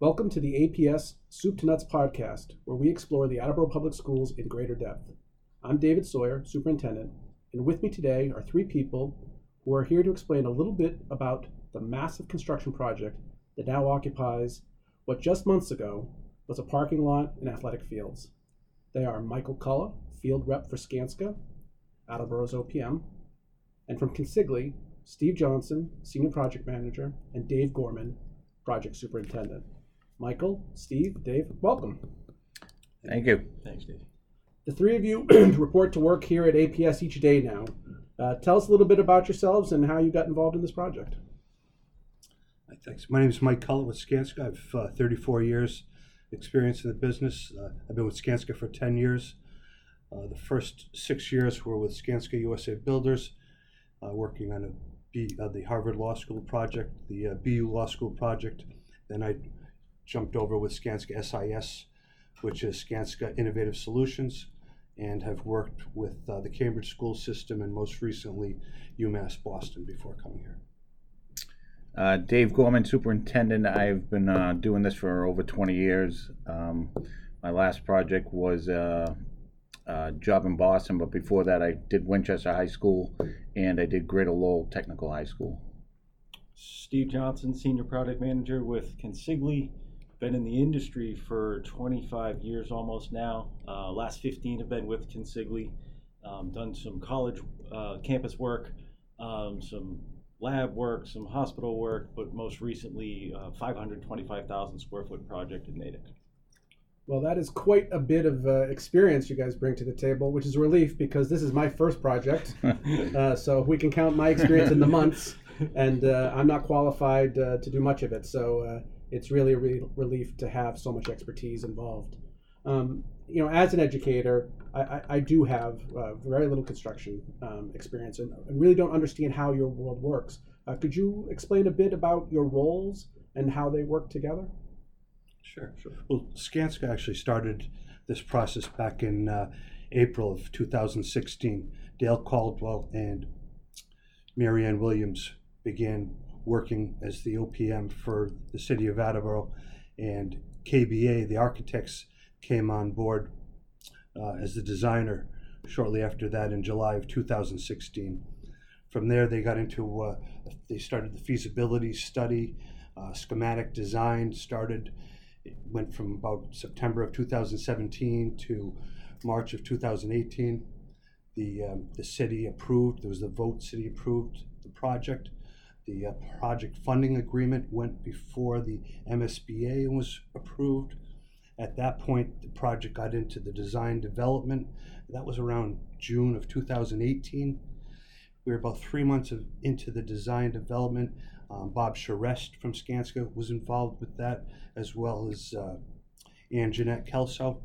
Welcome to the APS Soup to Nuts podcast, where we explore the Attleboro Public Schools in greater depth. I'm David Sawyer, superintendent, and with me today are three people who are here to explain a little bit about the massive construction project that now occupies what just months ago was a parking lot and athletic fields. They are Michael Culla, field rep for Skanska, Attleboro's OPM, and from Consigli, Steve Johnson, senior project manager, and Dave Gorman, project superintendent. Michael, Steve, Dave, welcome. Thank you. Thanks, Dave. The three of you report to work here at APS each day now. Tell us a little bit about yourselves and how you got involved in this project. Thanks. My name is Mike Culla with Skanska. I have 34 years experience in the business. I've been with Skanska for 10 years. The first 6 years were with Skanska USA Builders, working on the Harvard Law School project, the BU Law School project. Then I jumped over with Skanska SIS, which is Skanska Innovative Solutions, and have worked with the Cambridge School System and most recently UMass Boston before coming here. Dave Gorman, superintendent. I've been doing this for over 20 years. My last project was a job in Boston, but before that I did Winchester High School and I did Greater Lowell Technical High School. Steve Johnson, senior product manager with Consigli. Been in the industry for 25 years almost now. Last 15 have been with Consigli. Done some college campus work, some lab work, some hospital work, but most recently 525,000 square foot project in Natick. Well, that is quite a bit of experience you guys bring to the table, which is a relief because this is my first project. So we can count my experience in the months, and I'm not qualified to do much of it. So. It's really a relief to have so much expertise involved. You know, as an educator, I do have very little construction experience and really don't understand how your world works. Could you explain a bit about your roles and how they work together? Sure. Well, Skanska actually started this process back in April of 2016. Dale Caldwell and Marianne Williams began working as the OPM for the city of Attleboro, and KBA, the architects, came on board as the designer shortly after that in July of 2016. From there they got into, they started the feasibility study, schematic design started, it went from about September of 2017 to March of 2018. The city approved, there was the vote, city approved the project. The project funding agreement went before the MSBA and was approved. At that point, the project got into the design development. That was around June of 2018. We were about 3 months into the design development. Bob Charest from Skanska was involved with that, as well as Ann Jeanette Kelso.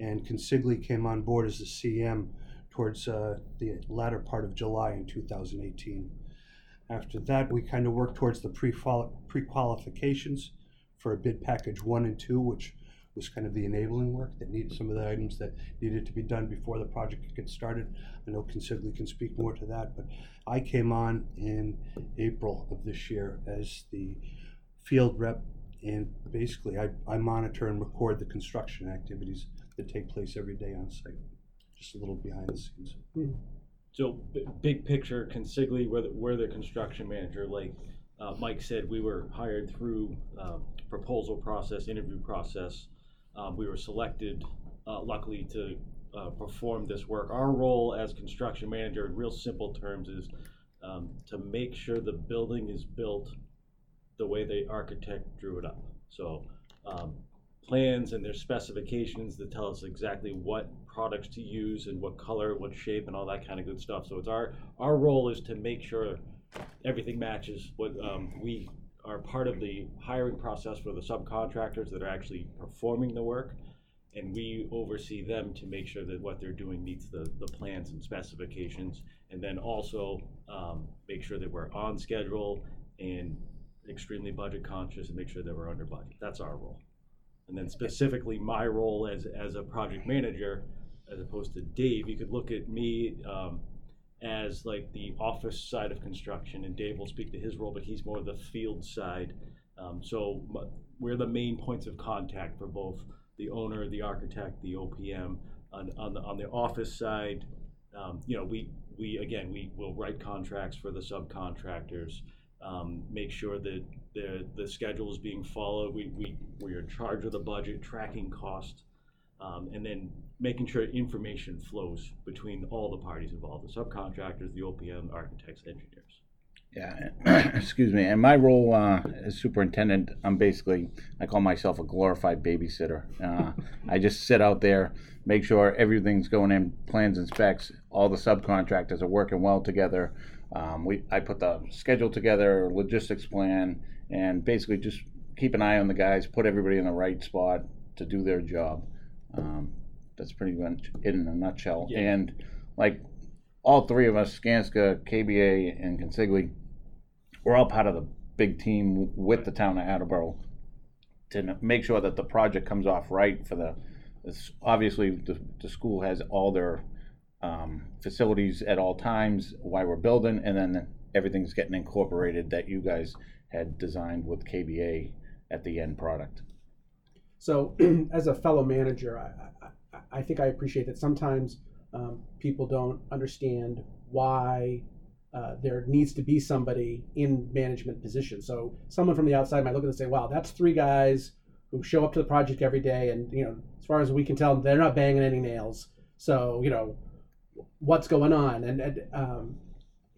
And Consigli came on board as the CM towards the latter part of July in 2018. After that, we kind of worked towards the pre-qualifications for bid package 1 and 2, which was kind of the enabling work that needed, some of the items that needed to be done before the project could get started. I know Consigli can speak more to that, but I came on in April of this year as the field rep, and basically I monitor and record the construction activities that take place every day on site, just a little behind the scenes. Mm-hmm. So big picture, Consigli, we're the construction manager. Like Mike said, we were hired through proposal process, interview process. We were selected, luckily, to perform this work. Our role as construction manager, in real simple terms, is to make sure the building is built the way the architect drew it up. So plans and their specifications that tell us exactly what products to use and what color, what shape, and all that kind of good stuff. So it's our role is to make sure everything matches. What we are part of the hiring process for the subcontractors that are actually performing the work, and we oversee them to make sure that what they're doing meets the plans and specifications, and then also make sure that we're on schedule and extremely budget conscious and make sure that we're under budget. That's our role. And then specifically my role as a project manager, as opposed to Dave, you could look at me as like the office side of construction, and Dave will speak to his role, but he's more the field side. So we're the main points of contact for both the owner, the architect, the OPM. On the office side, we will write contracts for the subcontractors, make sure that the schedule is being followed. We are in charge of the budget, tracking costs, and then making sure information flows between all the parties involved, the subcontractors, the OPM, architects, engineers. Yeah, excuse me. And my role as superintendent, I'm basically, I call myself a glorified babysitter. I just sit out there, make sure everything's going in, plans and specs, all the subcontractors are working well together. I put the schedule together, logistics plan, and basically just keep an eye on the guys, put everybody in the right spot to do their job. That's pretty much it in a nutshell. Yeah. And like all three of us, Skanska, KBA, and Consigli, we're all part of the big team with the town of Attleboro to make sure that the project comes off right for the, obviously the school has all their facilities at all times while we're building, and then everything's getting incorporated that you guys had designed with KBA at the end product. So as a fellow manager, I think I appreciate that sometimes people don't understand why there needs to be somebody in management position. So someone from the outside might look at it and say, wow, that's three guys who show up to the project every day, and as far as we can tell, they're not banging any nails. So what's going on? And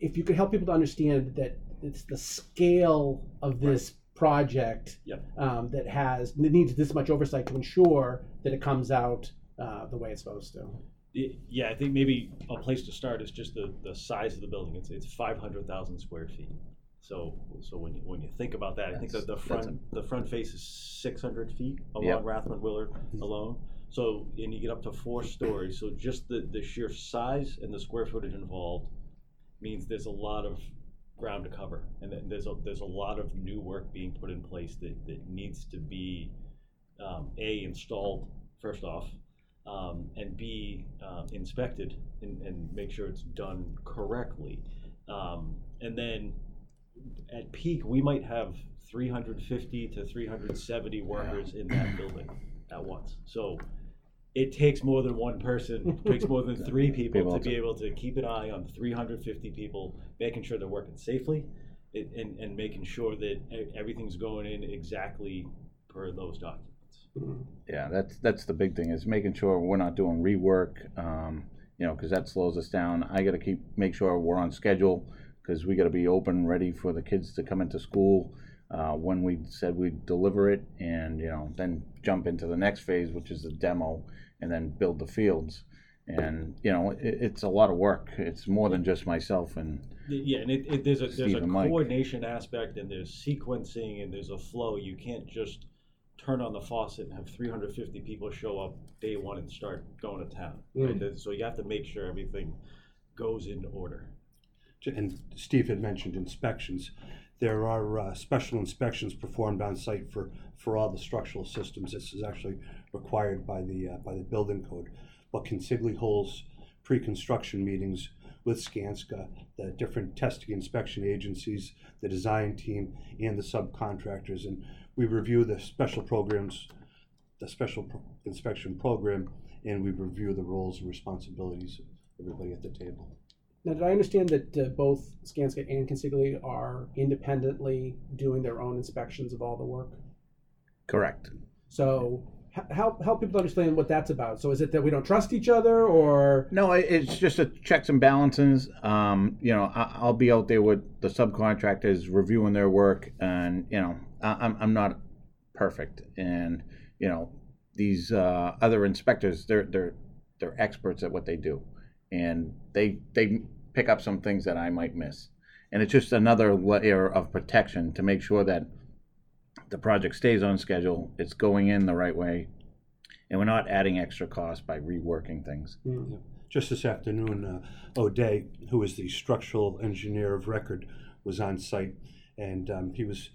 if you could help people to understand that it's the scale of this project that needs this much oversight to ensure that it comes out the way it's supposed to. Yeah, I think maybe a place to start is just the size of the building. It's 500,000 square feet. So when you think about that, I think that the front face is 600 feet along Rathman-Willard alone. So and you get up to four stories. So just the sheer size and the square footage involved means there's a lot of ground to cover, and then there's a lot of new work being put in place that needs to be installed first off. And be inspected and make sure it's done correctly. And then at peak, we might have 350 to 370 workers in that building at once. So it takes more than one person, it takes more than three people to be able to keep an eye on 350 people, making sure they're working safely and making sure that everything's going in exactly per those documents. Yeah, that's the big thing is making sure we're not doing rework, because that slows us down. I got to make sure we're on schedule because we got to be open, ready for the kids to come into school when we said we'd deliver it, and then jump into the next phase, which is the demo, and then build the fields. And it's a lot of work. It's more than just myself and there's a coordination aspect, and there's sequencing, and there's a flow. You can't just turn on the faucet and have 350 people show up day one and start going to town. Right? So you have to make sure everything goes in order. And Steve had mentioned inspections. There are special inspections performed on site for all the structural systems. This is actually required by the building code. But Consigli holds pre-construction meetings with Skanska, the different testing inspection agencies, the design team, and the subcontractors. And we review the special programs, the special inspection program, and we review the roles and responsibilities of everybody at the table. Now, did I understand that both Skanska and Consigli are independently doing their own inspections of all the work? Correct. So help people understand what that's about. So is it that we don't trust each other, or? No, it's just a checks and balances. I'll be out there with the subcontractors reviewing their work, and I'm not perfect, and these other inspectors, they're experts at what they do, and they pick up some things that I might miss, and it's just another layer of protection to make sure that the project stays on schedule, it's going in the right way, and we're not adding extra cost by reworking things. Mm-hmm. Just this afternoon, O'Day, who is the structural engineer of record, was on site, and he was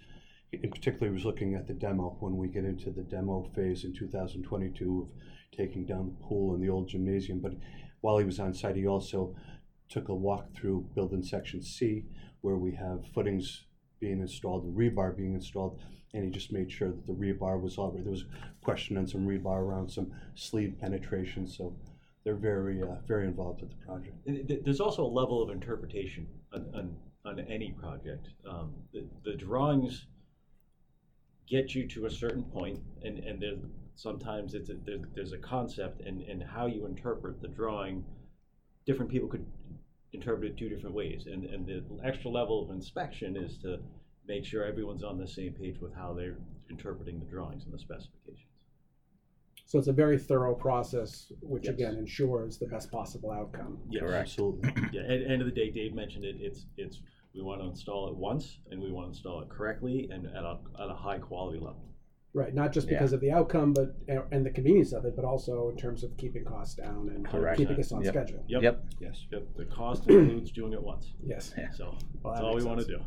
looking at the demo. When we get into the demo phase in 2022 of taking down the pool and the old gymnasium, but while he was on site, he also took a walk through building section C, where we have footings being installed, the rebar being installed, and he just made sure that the rebar was all right. There was a question on some rebar around some sleeve penetration, so they're very involved with the project. There's also a level of interpretation on any project. The drawings get you to a certain point, and sometimes there's a concept, and how you interpret the drawing, different people could interpret it two different ways, and the extra level of inspection is to make sure everyone's on the same page with how they're interpreting the drawings and the specifications. So it's a very thorough process, which yes. Again ensures the best possible outcome. Yeah, absolutely. Yeah, at the end of the day, Dave mentioned it. It's we want to install it once, and we want to install it correctly and at a high quality level. Right, not just because of the outcome, but and the convenience of it, but also in terms of keeping costs down and keeping us on schedule. Yep. The cost includes doing it once. Yes. Yeah. So that's all we want to do.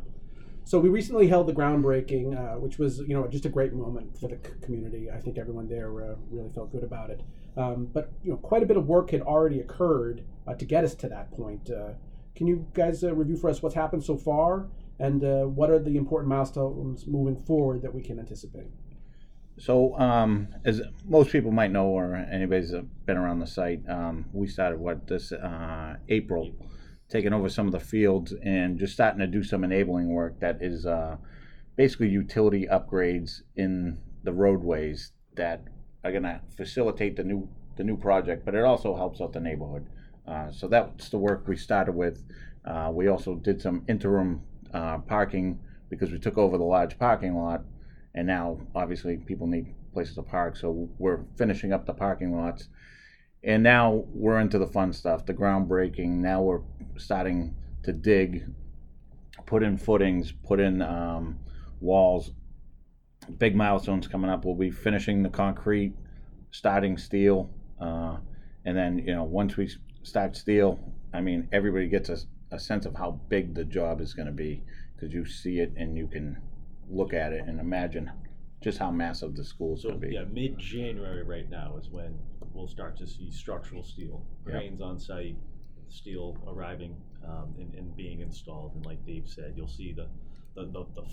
So we recently held the groundbreaking, which was just a great moment for the community. I think everyone there really felt good about it. But quite a bit of work had already occurred to get us to that point. Can you guys review for us what's happened so far, and what are the important milestones moving forward that we can anticipate? So as most people might know, or anybody's been around the site, we started April, taking over some of the fields and just starting to do some enabling work that is basically utility upgrades in the roadways that are going to facilitate the new project, but it also helps out the neighborhood. So that's the work we started with. We also did some interim parking because we took over the large parking lot. And now, obviously, people need places to park, so we're finishing up the parking lots. And now we're into the fun stuff, the groundbreaking. Now we're starting to dig, put in footings, put in walls. Big milestones coming up. We'll be finishing the concrete, starting steel. And then, once we start steel, everybody gets a sense of how big the job is going to be, because you see it and you can look at it and imagine just how massive the school's going to be. Yeah, mid-January right now is when we'll start to see structural steel, cranes on site, steel arriving and being installed. And like Dave said, you'll see the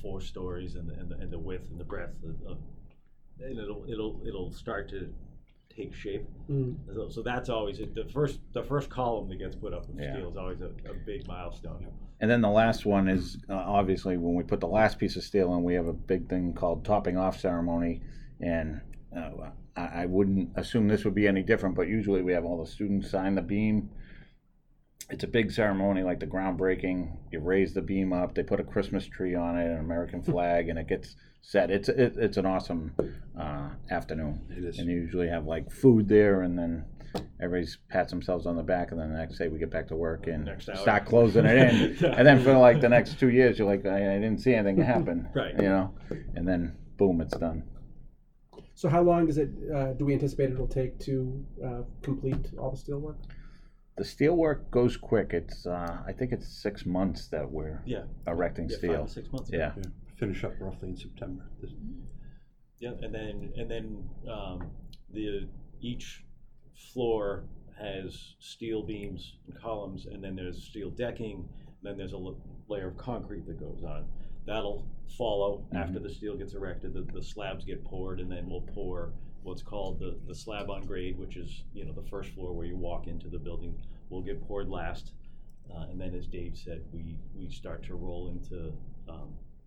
four stories and the width and the breadth of, and it'll start to take shape. So that's always the first column that gets put up with steel is always a big milestone. And then the last one is obviously when we put the last piece of steel in, we have a big thing called topping off ceremony, and I wouldn't assume this would be any different, but usually we have all the students sign the beam. It's a big ceremony like the groundbreaking. You raise the beam up, they put a Christmas tree on it, an American flag, and it gets set. It's an awesome afternoon. It is. And you usually have like food there, and then everybody's pats themselves on the back, and then the next day we get back to work and start closing it in. And then for like the next 2 years, you're like, I didn't see anything happen. Right. And then boom, it's done. So how long does it? Do we anticipate it will take to complete all the steel work? The steel work goes quick. It's I think it's 6 months that we're erecting steel. 5 to 6 months. Yeah. Finish up roughly in September. Yeah, and then each floor has steel beams and columns, and then there's steel decking. And then there's a layer of concrete that goes on. That'll follow after the steel gets erected. The slabs get poured, and then we'll pour what's called the slab on grade, which is the first floor where you walk into the building, will get poured last, and then as Dave said, we start to roll into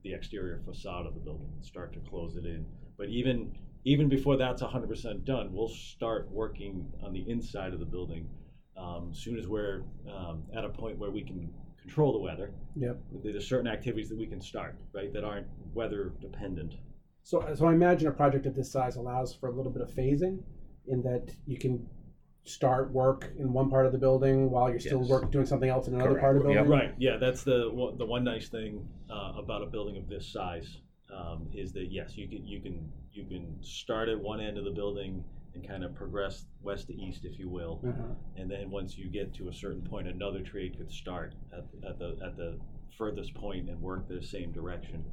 the exterior facade of the building and start to close it in. But even before that's 100% done, we'll start working on the inside of the building. Soon as we're at a point where we can control the weather, there's certain activities that we can start, right, that aren't weather dependent. So I imagine a project of this size allows for a little bit of phasing, in that you can start work in one part of the building while you're still doing something else in another part of the building. Yeah, right. Yeah, that's the one nice thing about a building of this size is that yes, you can start at one end of the building and kind of progress west to east, if you will, and then once you get to a certain point, another trade could start at the furthest point and work the same direction.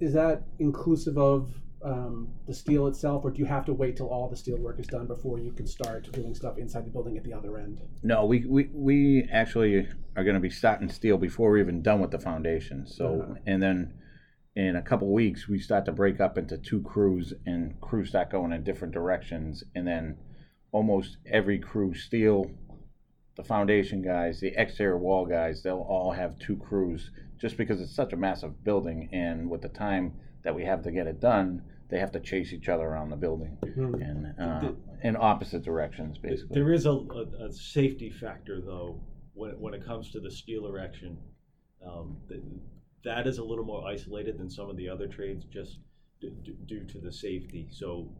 Is that inclusive of the steel itself, or do you have to wait till all the steel work is done before you can start doing stuff inside the building at the other end? No, we actually are going to be starting steel before we're even done with the foundation. So, and then in a couple of weeks, we start to break up into two crews, and crews start going in different directions. And then almost every crew, steel, the foundation guys, the exterior wall guys, they'll all have two crews just because it's such a massive building. And with the time that we have to get it done, they have to chase each other around the building in opposite directions, basically. There is a safety factor, though, when it comes to the steel erection. That is a little more isolated than some of the other trades just due to the safety. So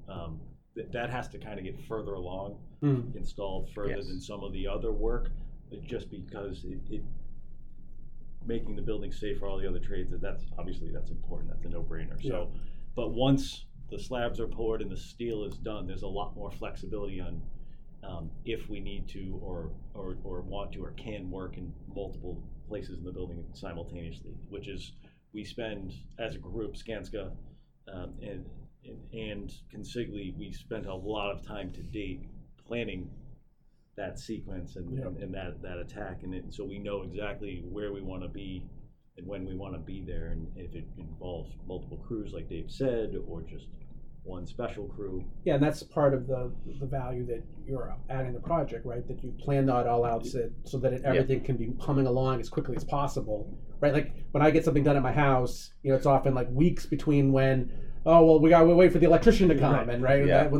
that has to kind of get further along, installed further than some of the other work, just because it making the building safe for all the other trades, that's important. That's a no-brainer. Yeah. So, but once the slabs are poured and the steel is done, there's a lot more flexibility on if we need to or want to or can work in multiple places in the building simultaneously, which is we spend as a group, Skanska and Consigli, we spent a lot of time to date planning that sequence and that attack, and so we know exactly where we want to be and when we want to be there, and if it involves multiple crews, like Dave said, or just one special crew. Yeah, and that's part of the value that you're adding to the project, right? That you plan that all out so that everything can be humming along as quickly as possible, right? Like when I get something done at my house, it's often like weeks between when, we wait for the electrician to come, when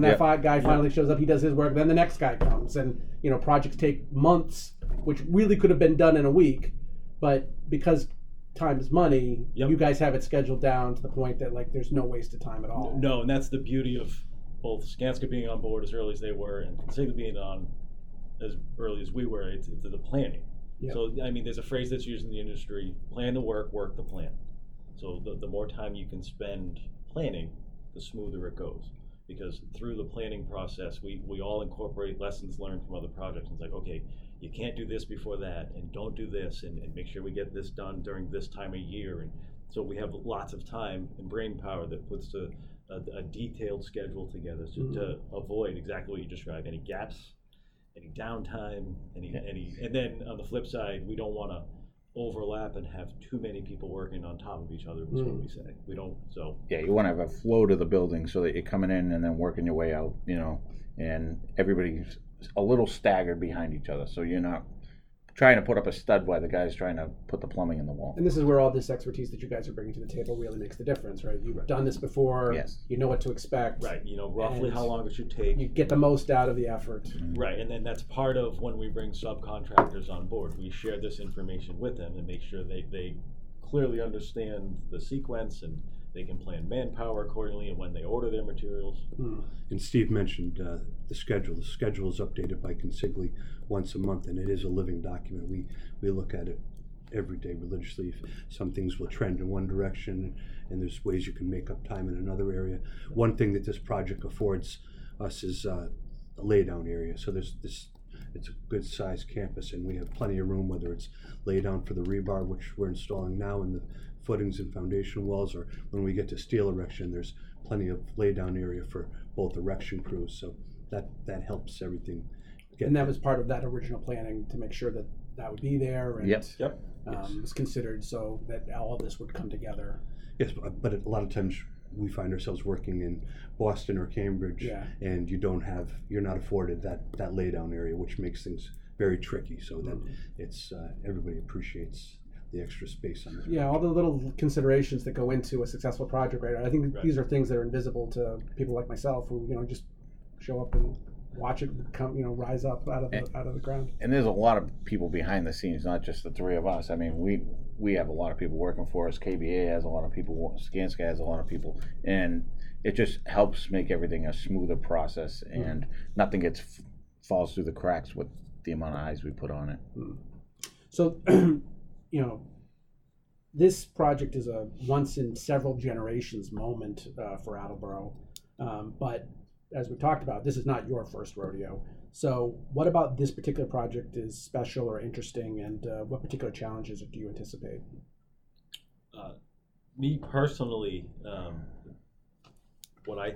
that guy finally shows up, he does his work, then the next guy comes, and projects take months, which really could have been done in a week, but because time is money, you guys have it scheduled down to the point that there's no waste of time at all. No, and that's the beauty of both Skanska being on board as early as they were and Consigli being on as early as we were. It's the planning. Yep. So there's a phrase that's used in the industry: plan the work, work the plan. So the more time you can spend planning, the smoother it goes, because through the planning process we all incorporate lessons learned from other projects. It's like, okay, you can't do this before that, and don't do this, and make sure we get this done during this time of year. And so we have lots of time and brain power that puts a detailed schedule together to avoid exactly what you described, any gaps, any downtime, and then on the flip side, we don't want to overlap and have too many people working on top of each other, is what we say. We don't, so. Yeah, you want to have a flow to the building so that you're coming in and then working your way out, and everybody's a little staggered behind each other, so you're not trying to put up a stud while the guy's trying to put the plumbing in the wall. And this is where all this expertise that you guys are bringing to the table really makes the difference, right? You've done this before, you know what to expect. Right, you know roughly how long it should take. You get the most out of the effort. Right, and then that's part of when we bring subcontractors on board. We share this information with them and make sure they clearly understand the sequence, and they can plan manpower accordingly, and when they order their materials. And Steve mentioned the schedule. The schedule is updated by Consigli once a month, and it is a living document. We look at it every day religiously. Some things will trend in one direction, and there's ways you can make up time in another area. One thing that this project affords us is a lay-down area. So there's this. It's a good-sized campus, and we have plenty of room, whether it's lay-down for the rebar, which we're installing now, in the footings and foundation walls, or when we get to steel erection, there's plenty of lay-down area for both erection crews, so that helps everything get. And that was part of that original planning, to make sure that would be there, and it was considered so that all of this would come together. Yes, but a lot of times we find ourselves working in Boston or Cambridge, and you're not afforded that lay-down area, which makes things very tricky, so that it's everybody appreciates the extra space on it. Yeah, all the little considerations that go into a successful project, right? I think these are things that are invisible to people like myself, who just show up and watch it come, rise up out of the ground. And there's a lot of people behind the scenes, not just the three of us. We have a lot of people working for us. KBA has a lot of people. Skanska has a lot of people, and it just helps make everything a smoother process, and nothing falls through the cracks with the amount of eyes we put on it. So. This project is a once in several generations moment for Attleboro. But as we talked about, this is not your first rodeo. So what about this particular project is special or interesting, and what particular challenges do you anticipate? Me personally, what I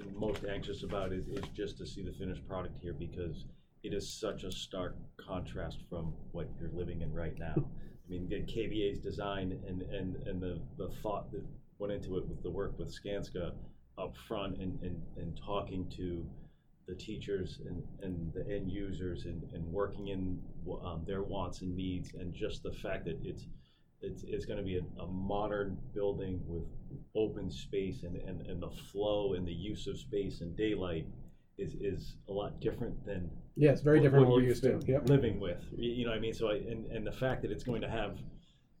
am most anxious about is just to see the finished product here, because it is such a stark contrast from what you're living in right now. mean, the KBA's design and the thought that went into it with the work with Skanska up front and talking to the teachers and the end users and working in their wants and needs, and just the fact that it's going to be a modern building with open space and the flow and the use of space and daylight is a lot different than it's very different what we're used to living with. You know what I mean? So and the fact that it's going to have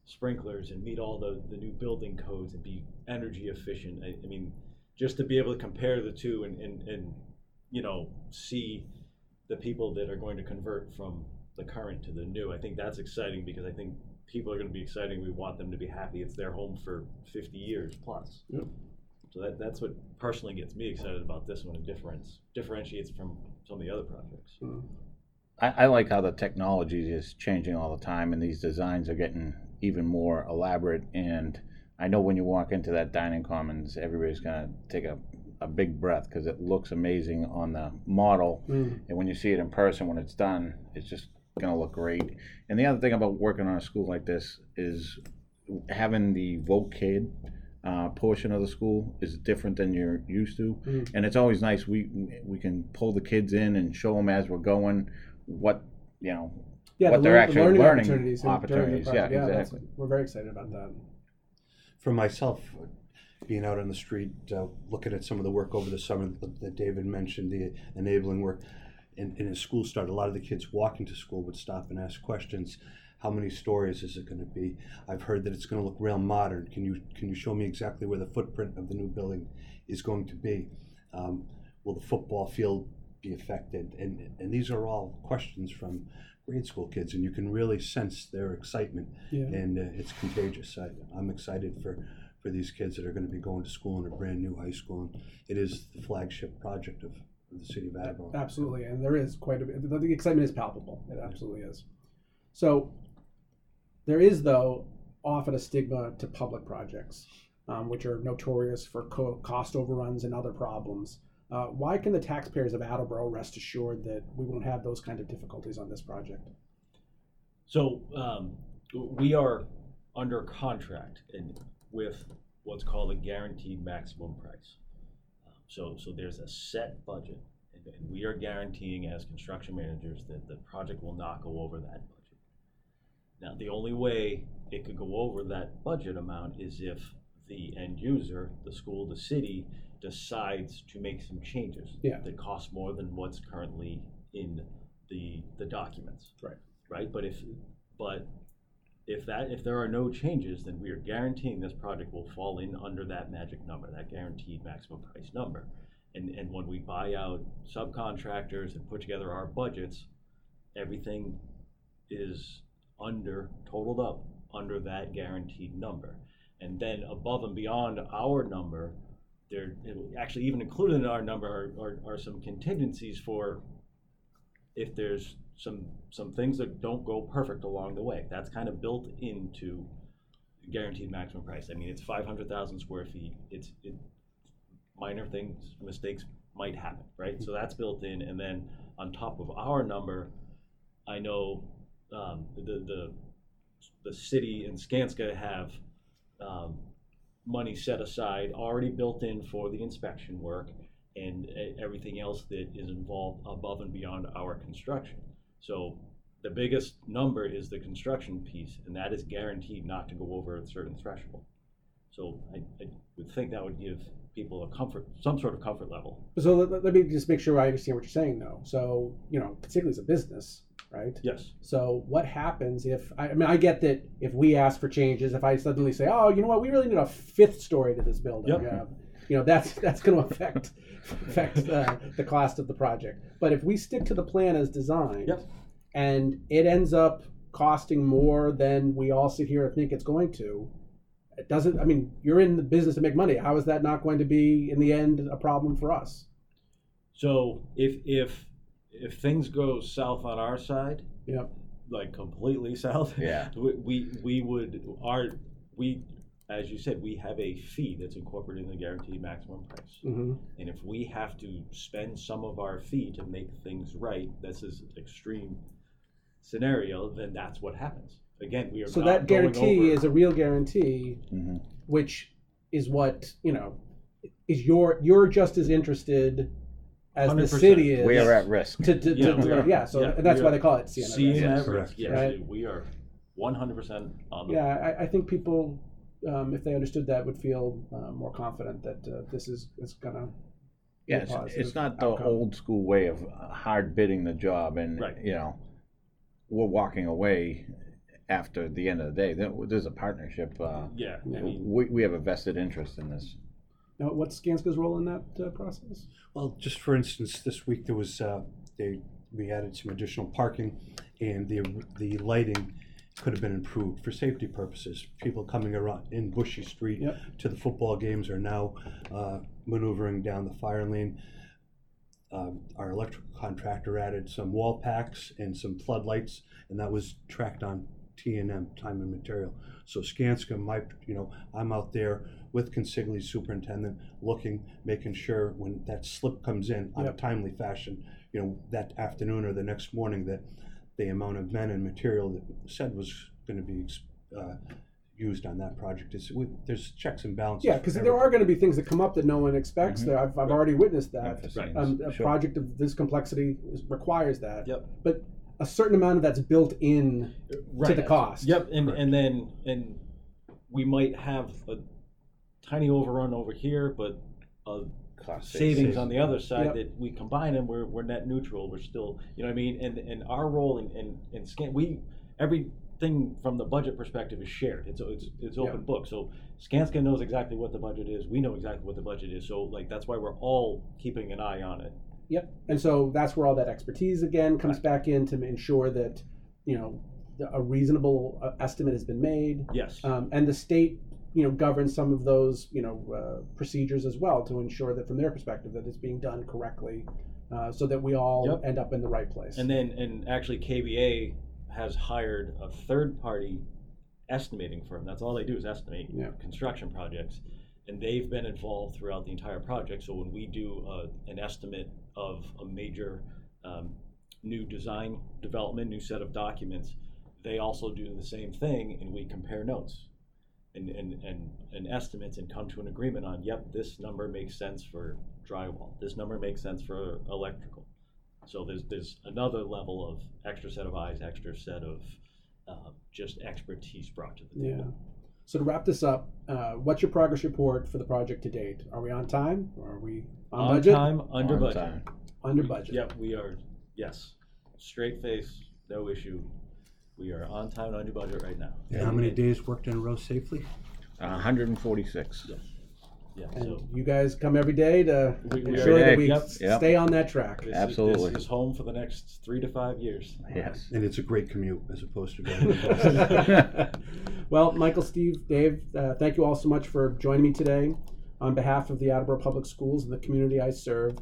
sprinklers and meet all the new building codes and be energy efficient. I mean, just to be able to compare the two and you know, see the people that are going to convert from the current to the new. I think that's exciting because I think people are going to be exciting. We want them to be happy. It's their home for 50 years plus. Yep. So that's what personally gets me excited about this one. It differentiates from some of the other projects. Mm-hmm. I like how the technology is changing all the time, and these designs are getting even more elaborate. And I know when you walk into that dining commons, everybody's going to take a big breath because it looks amazing on the model. Mm. And when you see it in person, when it's done, it's just going to look great. And the other thing about working on a school like this is having the voc kid portion of the school is different than you're used to. Mm. And it's always nice. We can pull the kids in and show them as we're going what, you know, what they're actually learning opportunities. Exactly. We're very excited about that. For myself, being out on the street, looking at some of the work over the summer that David mentioned, the enabling work, and as school started, a lot of the kids walking to school would stop and ask questions. How many stories is it going to be? I've heard that it's going to look real modern. Can you show me exactly where the footprint of the new building is going to be? Will the football field be affected? And these are all questions from grade school kids, and you can really sense their excitement, and it's contagious. I'm excited for these kids that are going to be going to school in a brand new high school. It is the flagship project of the city of Attleboro. Absolutely, and there is quite a bit. The excitement is palpable. It absolutely is. So there is, though, often a stigma to public projects, which are notorious for cost overruns and other problems. Why can the taxpayers of Attleboro rest assured that we won't have those kind of difficulties on this project? So we are under contract with what's called a guaranteed maximum price. So there's a set budget, and we are guaranteeing as construction managers that the project will not go over that budget. Now, the only way it could go over that budget amount is if the end user, the school, the city, decides to make some changes that cost more than what's currently in the documents. Right. But if there are no changes, then we are guaranteeing this project will fall in under that magic number, that guaranteed maximum price number. And when we buy out subcontractors and put together our budgets, everything is totaled up under that guaranteed number. And then above and beyond our number, actually even included in our number are some contingencies for if there's some things that don't go perfect along the way. That's kind of built into guaranteed maximum price. I mean, it's 500,000 square feet. It's minor things, mistakes might happen, right? Mm-hmm. So that's built in. And then on top of our number, I know the city and Skanska have money set aside already built in for the inspection work and everything else that is involved above and beyond our construction. So the biggest number is the construction piece, and that is guaranteed not to go over a certain threshold. So I would think that would give people some sort of comfort level. So let me just make sure I understand what you're saying, though. So, you know, particularly as a business, right? Yes. So what happens if, I get that if we ask for changes, if I suddenly say, oh, you know what, we really need a fifth story to this building. Yep. You know, that's going to affect the cost of the project. But if we stick to the plan as designed, and it ends up costing more than we all sit here and think it's going to, it doesn't. I mean, you're in the business to make money. How is that not going to be in the end a problem for us? So if things go south on our side, like completely south, we would. As you said, we have a fee that's incorporated in the guaranteed maximum price. Mm-hmm. And if we have to spend some of our fee to make things right, this is an extreme scenario, then that's what happens. again, we are so that guarantee is a real guarantee, mm-hmm. which is what, you know, is you're just as interested as 100%. The city is. We are at risk. That's why they call it CNM. Correct. Yes, right? We are 100% on the. Yeah, I think people, if they understood that, would feel more confident that this is going to. Yeah, it's not the old school way of hard bidding the job, and right. you know, we're walking away after the end of the day. There's a partnership. We have a vested interest in this. Now, what's Skanska's role in that process? Well, just for instance, this week there was we added some additional parking, and the lighting could have been improved for safety purposes. People coming around in Bushy Street yep. to the football games are now maneuvering down the fire lane. Our electrical contractor added some wall packs and some floodlights, and that was tracked on T&M, time and material. So Skanska, I'm out there with Consigli superintendent, making sure when that slip comes in on yep. a timely fashion, that afternoon or the next morning, that the amount of men and material that said was going to be used on that project there's checks and balances. Yeah, because there are going to be things that come up that no one expects. Mm-hmm. I've right. already witnessed that. Right. A project of this complexity requires that. Yep. But a certain amount of that's built in right. to the cost. Yep. And then we might have a tiny overrun over here, but a savings on the other side yep. that we combine them, we're net neutral. We're still, you know what I mean? And our role in Skanska, everything from the budget perspective is shared. It's open yep. book. So Skanska knows exactly what the budget is. We know exactly what the budget is. So that's why we're all keeping an eye on it. Yep. And so that's where all that expertise again comes right. back in to ensure that, a reasonable estimate has been made. Yes. And the state governs some of those, procedures as well to ensure that from their perspective that it's being done correctly so that we all yep. end up in the right place. And actually KBA has hired a third-party estimating firm. That's all they do is estimate yeah. construction projects. And they've been involved throughout the entire project. So when we do an estimate of a major new design development, new set of documents, they also do the same thing, and we compare notes. And estimates and come to an agreement on, yep, this number makes sense for drywall. This number makes sense for electrical. So there's another level of extra set of eyes, extra set of just expertise brought to the table. Yeah. So to wrap this up, what's your progress report for the project to date? Are we on time? Or are we on budget? Time, under on budget. Time. Under budget. Yep, we are, yes. Straight face, no issue. We are on time and under budget right now. Yeah. How many days worked in a row safely? 146. Yes. Yeah. And so you guys come every day to ensure that we yep. stay on that track. Absolutely. This is home for the next 3 to 5 years. Yes. And it's a great commute as opposed to going. Well, Michael, Steve, Dave, thank you all so much for joining me today. On behalf of the Attleboro Public Schools and the community I serve,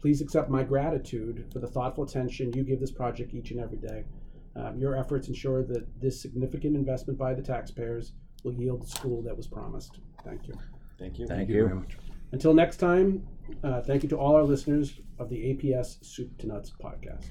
please accept my gratitude for the thoughtful attention you give this project each and every day. Your efforts ensure that this significant investment by the taxpayers will yield the school that was promised. Thank you. Thank you. Thank you very much. Until next time, thank you to all our listeners of the APS Soup to Nuts podcast.